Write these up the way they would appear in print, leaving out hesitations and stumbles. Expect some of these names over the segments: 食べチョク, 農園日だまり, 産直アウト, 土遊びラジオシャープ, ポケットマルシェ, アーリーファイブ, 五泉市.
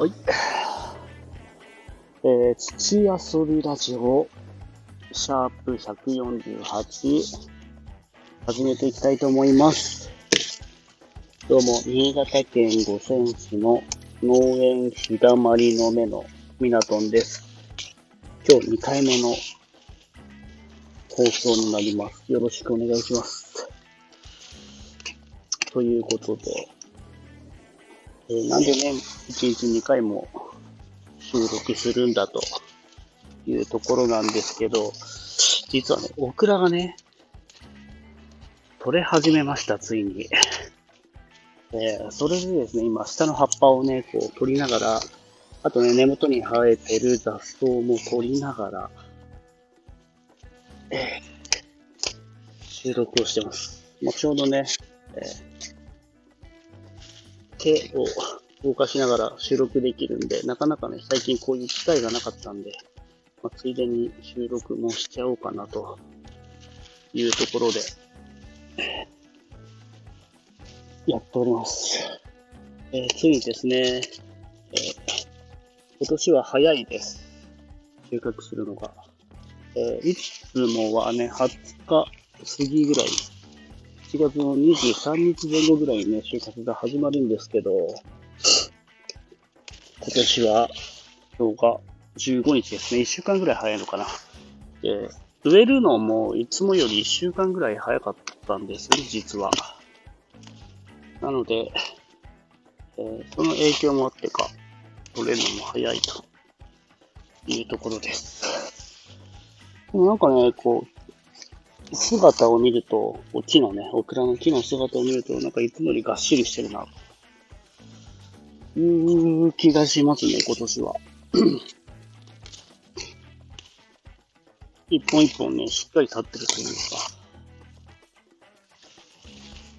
はい。土遊びラジオシャープ148始めていきたいと思います。どうも新潟県五泉市の農園日だまりの目のみなとんです。今日2回目の放送になります。よろしくお願いします。ということで、なんでね、1日2回も収録するんだというところなんですけど、実はね、オクラがね、取れ始めました、ついに。それでですね、今、下の葉っぱをね、こう取りながら、あとね、根元に生えてる雑草も取りながら、収録をしてます。ちょうどね、手を動かしながら収録できるんで、なかなかね、最近こういう機会がなかったんで、ついでに収録もしちゃおうかなというところで、やっております。ついにですね、今年は早いです。収穫するのが。いつもはね、20日過ぎぐらい、7月の23日前後ぐらいにね、収穫が始まるんですけど、今年は今日が15日ですね。1週間ぐらい早いのかな。植えるのもいつもより1週間ぐらい早かったんですね、実は。なので、その影響もあってか、取れるのも早いというところです。でもなんかね、こう、姿を見ると、木のね、オクラの木の姿を見ると、なんかいつもよりがっしりしてるな、という気がしますね、今年は。一本一本ね、しっかり立ってるという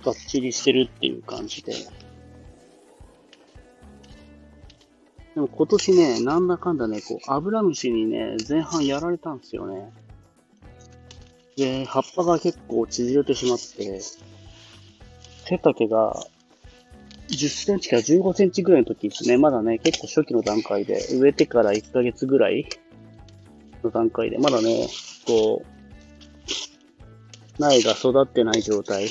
か、がっちりしてるっていう感じで。でも今年ね、なんだかんだね、アブラムシにね、前半やられたんですよね。で、葉っぱが結構縮れてしまって、背丈が10センチから15センチぐらいの時ですね、まだね、結構初期の段階で、植えてから1ヶ月ぐらいの段階で、まだね、苗が育ってない状態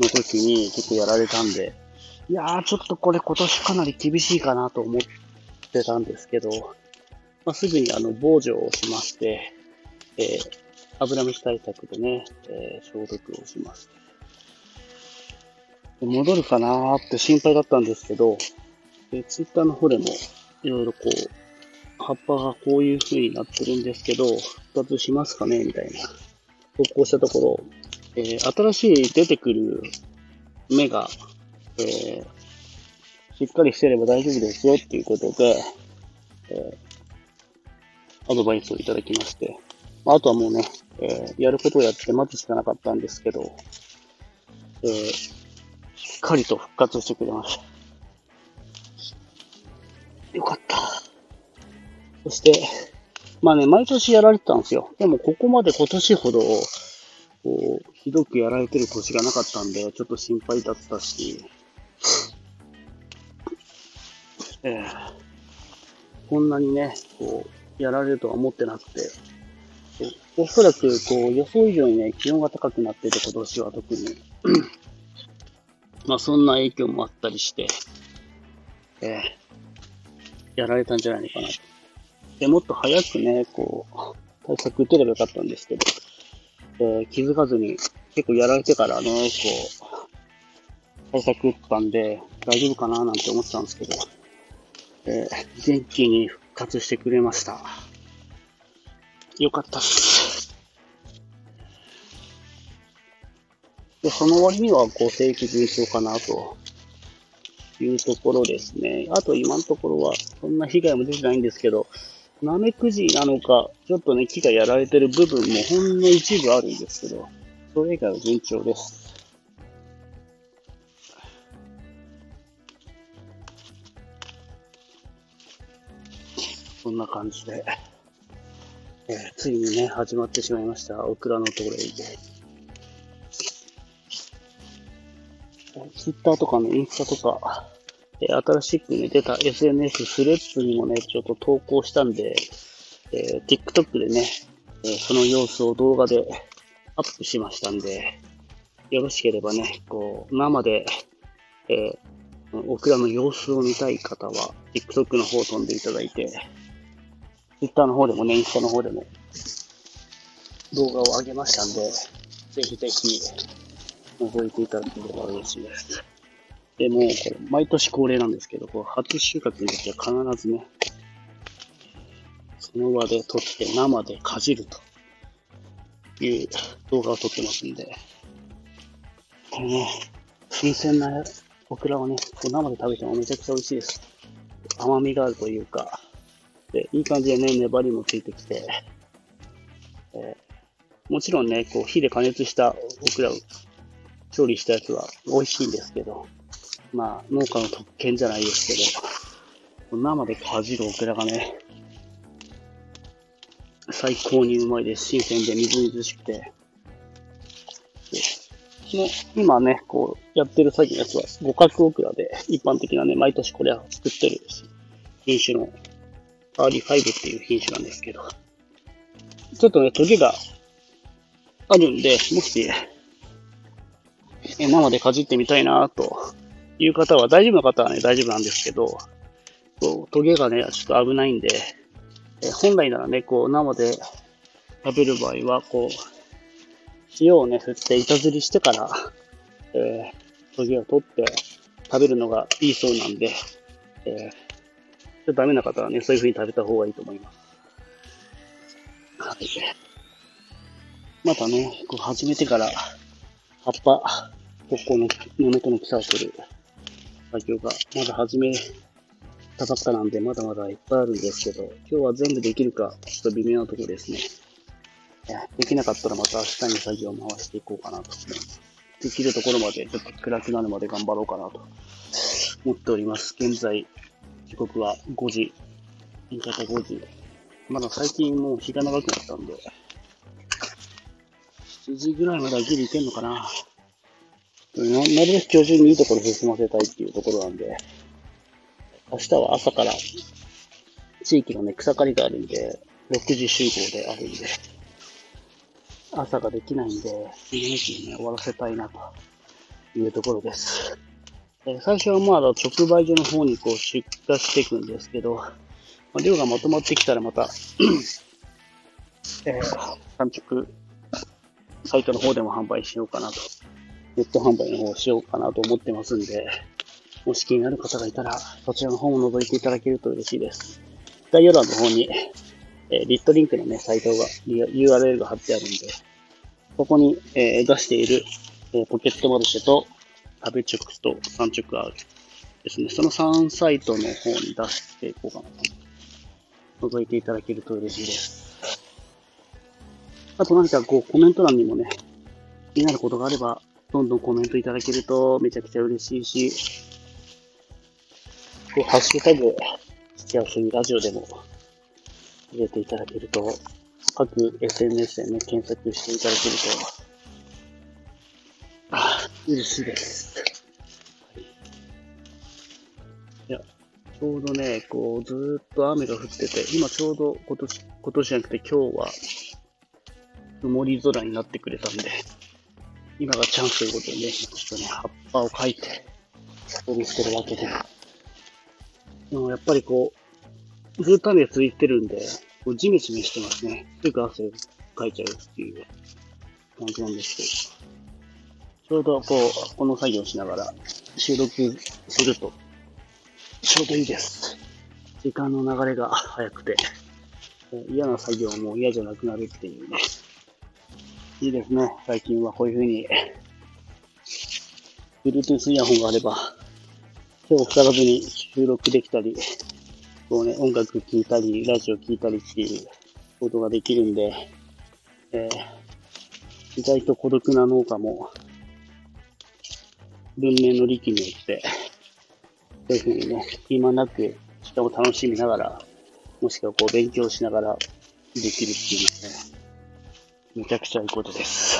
の時に結構やられたんで、いやー、ちょっとこれ今年かなり厳しいかなと思ってたんですけど、すぐに防除をしまして、アブラムシ対策でね、消毒をしまして、戻るかなーって心配だったんですけど、ツイッターの方でもいろいろ葉っぱがこういう風になってるんですけど、復活しますかねみたいな投稿したところ、新しい出てくる芽がしっかりしてれば大丈夫ですよっていうことで、アドバイスをいただきまして、あとはもうね、やることをやって待つしかなかったんですけど、しっかりと復活してくれました。よかった。そして、ね、毎年やられてたんですよ。でもここまで今年ほど、ひどくやられてる年がなかったんで、ちょっと心配だったし、こんなにね、やられるとは思ってなくて、おそらく、予想以上にね、気温が高くなってて、今年は特に。そんな影響もあったりして、やられたんじゃないのかなと。で、もっと早くね、対策打てればよかったんですけど、気づかずに、結構やられてからね、対策打ったんで、大丈夫かななんて思ってたんですけど、元気に復活してくれました。よかったっす。で、その割には、生育順調かな、というところですね。あと、今のところは、そんな被害も出てないんですけど、ナメクジなのか、ちょっとね、木がやられてる部分もほんの一部あるんですけど、それ以外は順調です。そんな感じで、ついにね、始まってしまいました。オクラのトレイで。Twitter とかね、インスタとか、新しく出た SNS スレッズにもね、ちょっと投稿したんで、TikTok でね、その様子を動画でアップしましたんで、よろしければね、こう、生で、オクラの様子を見たい方は、TikTok の方飛んでいただいて、Twitter の方でもね、インスタの方でも、動画を上げましたんで、ぜひぜひ、覗いていただければ嬉しいです。で、もう、これ、毎年恒例なんですけど、こう、初収穫の時は必ずね、その場で撮って生でかじるという動画を撮ってますんで、このね、新鮮なオクラをね、生で食べてもめちゃくちゃ美味しいです。甘みがあるというか、で、いい感じでね、粘りもついてきて、もちろんね、こう火で加熱したオクラを調理したやつは美味しいんですけど、まあ農家の特権じゃないですけど、生でかじるオクラがね、最高にうまいです。新鮮でみずみずしくて。で今ね、こうやってる作業のやつは五角オクラで、一般的なね、毎年これは作ってる品種のアーリーファイブっていう品種なんですけど、ちょっとね、トゲがあるんで、もし、生でかじってみたいなという方は、大丈夫な方はね、大丈夫なんですけど、トゲがね、ちょっと危ないんで、本来ならね、こう、生で食べる場合は、こう、塩をね、振って板ずりしてから、トゲを取って食べるのがいいそうなんで、ちょっとダメな方はね、そういう風に食べた方がいいと思います。はい。またね、こう始めてから葉っぱ、根元の草を取る作業がまだ始めたばっかなんで、まだまだいっぱいあるんですけど、今日は全部できるかちょっと微妙なところですね。できなかったらまた明日に作業を回していこうかなと。できるところまでちょっと暗くなるまで頑張ろうかなと思っております。現在時刻は5時、夕方5時。まだ最近もう日が長くなったんで、7時ぐらいまではギリいけんのかな。なるべく今日中にいいところで済ませたいっていうところなんで、明日は朝から地域のね、草刈りがあるんで、6時集合であるんで、朝ができないんで、2時にね、終わらせたいなというところです。最初はまだ直売所の方にこう出荷していくんですけど、量がまとまってきたらまた、産直サイトの方でも販売しようかなと、ネット販売の方をしようかなと思ってますんで、もし気になる方がいたら、そちらの方も覗いていただけると嬉しいです。概要欄の方に、リットリンクのね、サイトが、URL が貼ってあるんで、ここに、出している、ポケットマルシェと、食べチョクと産直アウトですね。その3サイトの方に出していこうかなと。覗いていただけると嬉しいです。あと何かこうコメント欄にもね、気になることがあれば、どんどんコメントいただけるとめちゃくちゃ嬉しいし、こうハッシュタグ、幸せにラジオでも入れていただけると、各 SNS でね、検索していただけると、嬉しいです。いや、ちょうどね、こう、ずーっと雨が降ってて、今ちょうど今年じゃなくて今日は、曇り空になってくれたんで、今がチャンスということでね、ちょっとね、葉っぱをかいて、作りしてるわけで。でもやっぱりこう、ずっと雨が続いてるんで、こうジメジメしてますね。というか汗をかいちゃうっていう感じなんですけど。ちょうどこう、この作業しながら収録すると、ちょうどいいです。時間の流れが早くて、嫌な作業も嫌じゃなくなるっていうね。いいですね。最近はこういう風に、Bluetooth イヤホンがあれば、手を塞がずに収録できたり、こうね、音楽聴いたり、ラジオ聴いたりっていうことができるんで、意外と孤独な農家も、文明の利器によって、そういうふうにね、暇なく、しかも楽しみながら、もしくはこう勉強しながらできるっていうね、めちゃくちゃいいことです。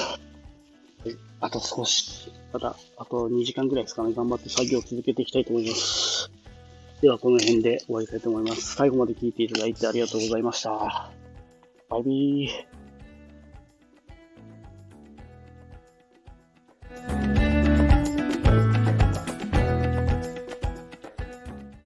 あと少し、また、あと2時間ぐらいですかね、頑張って作業を続けていきたいと思います。ではこの辺で終わりたいと思います。最後まで聞いていただいてありがとうございました。バイビー。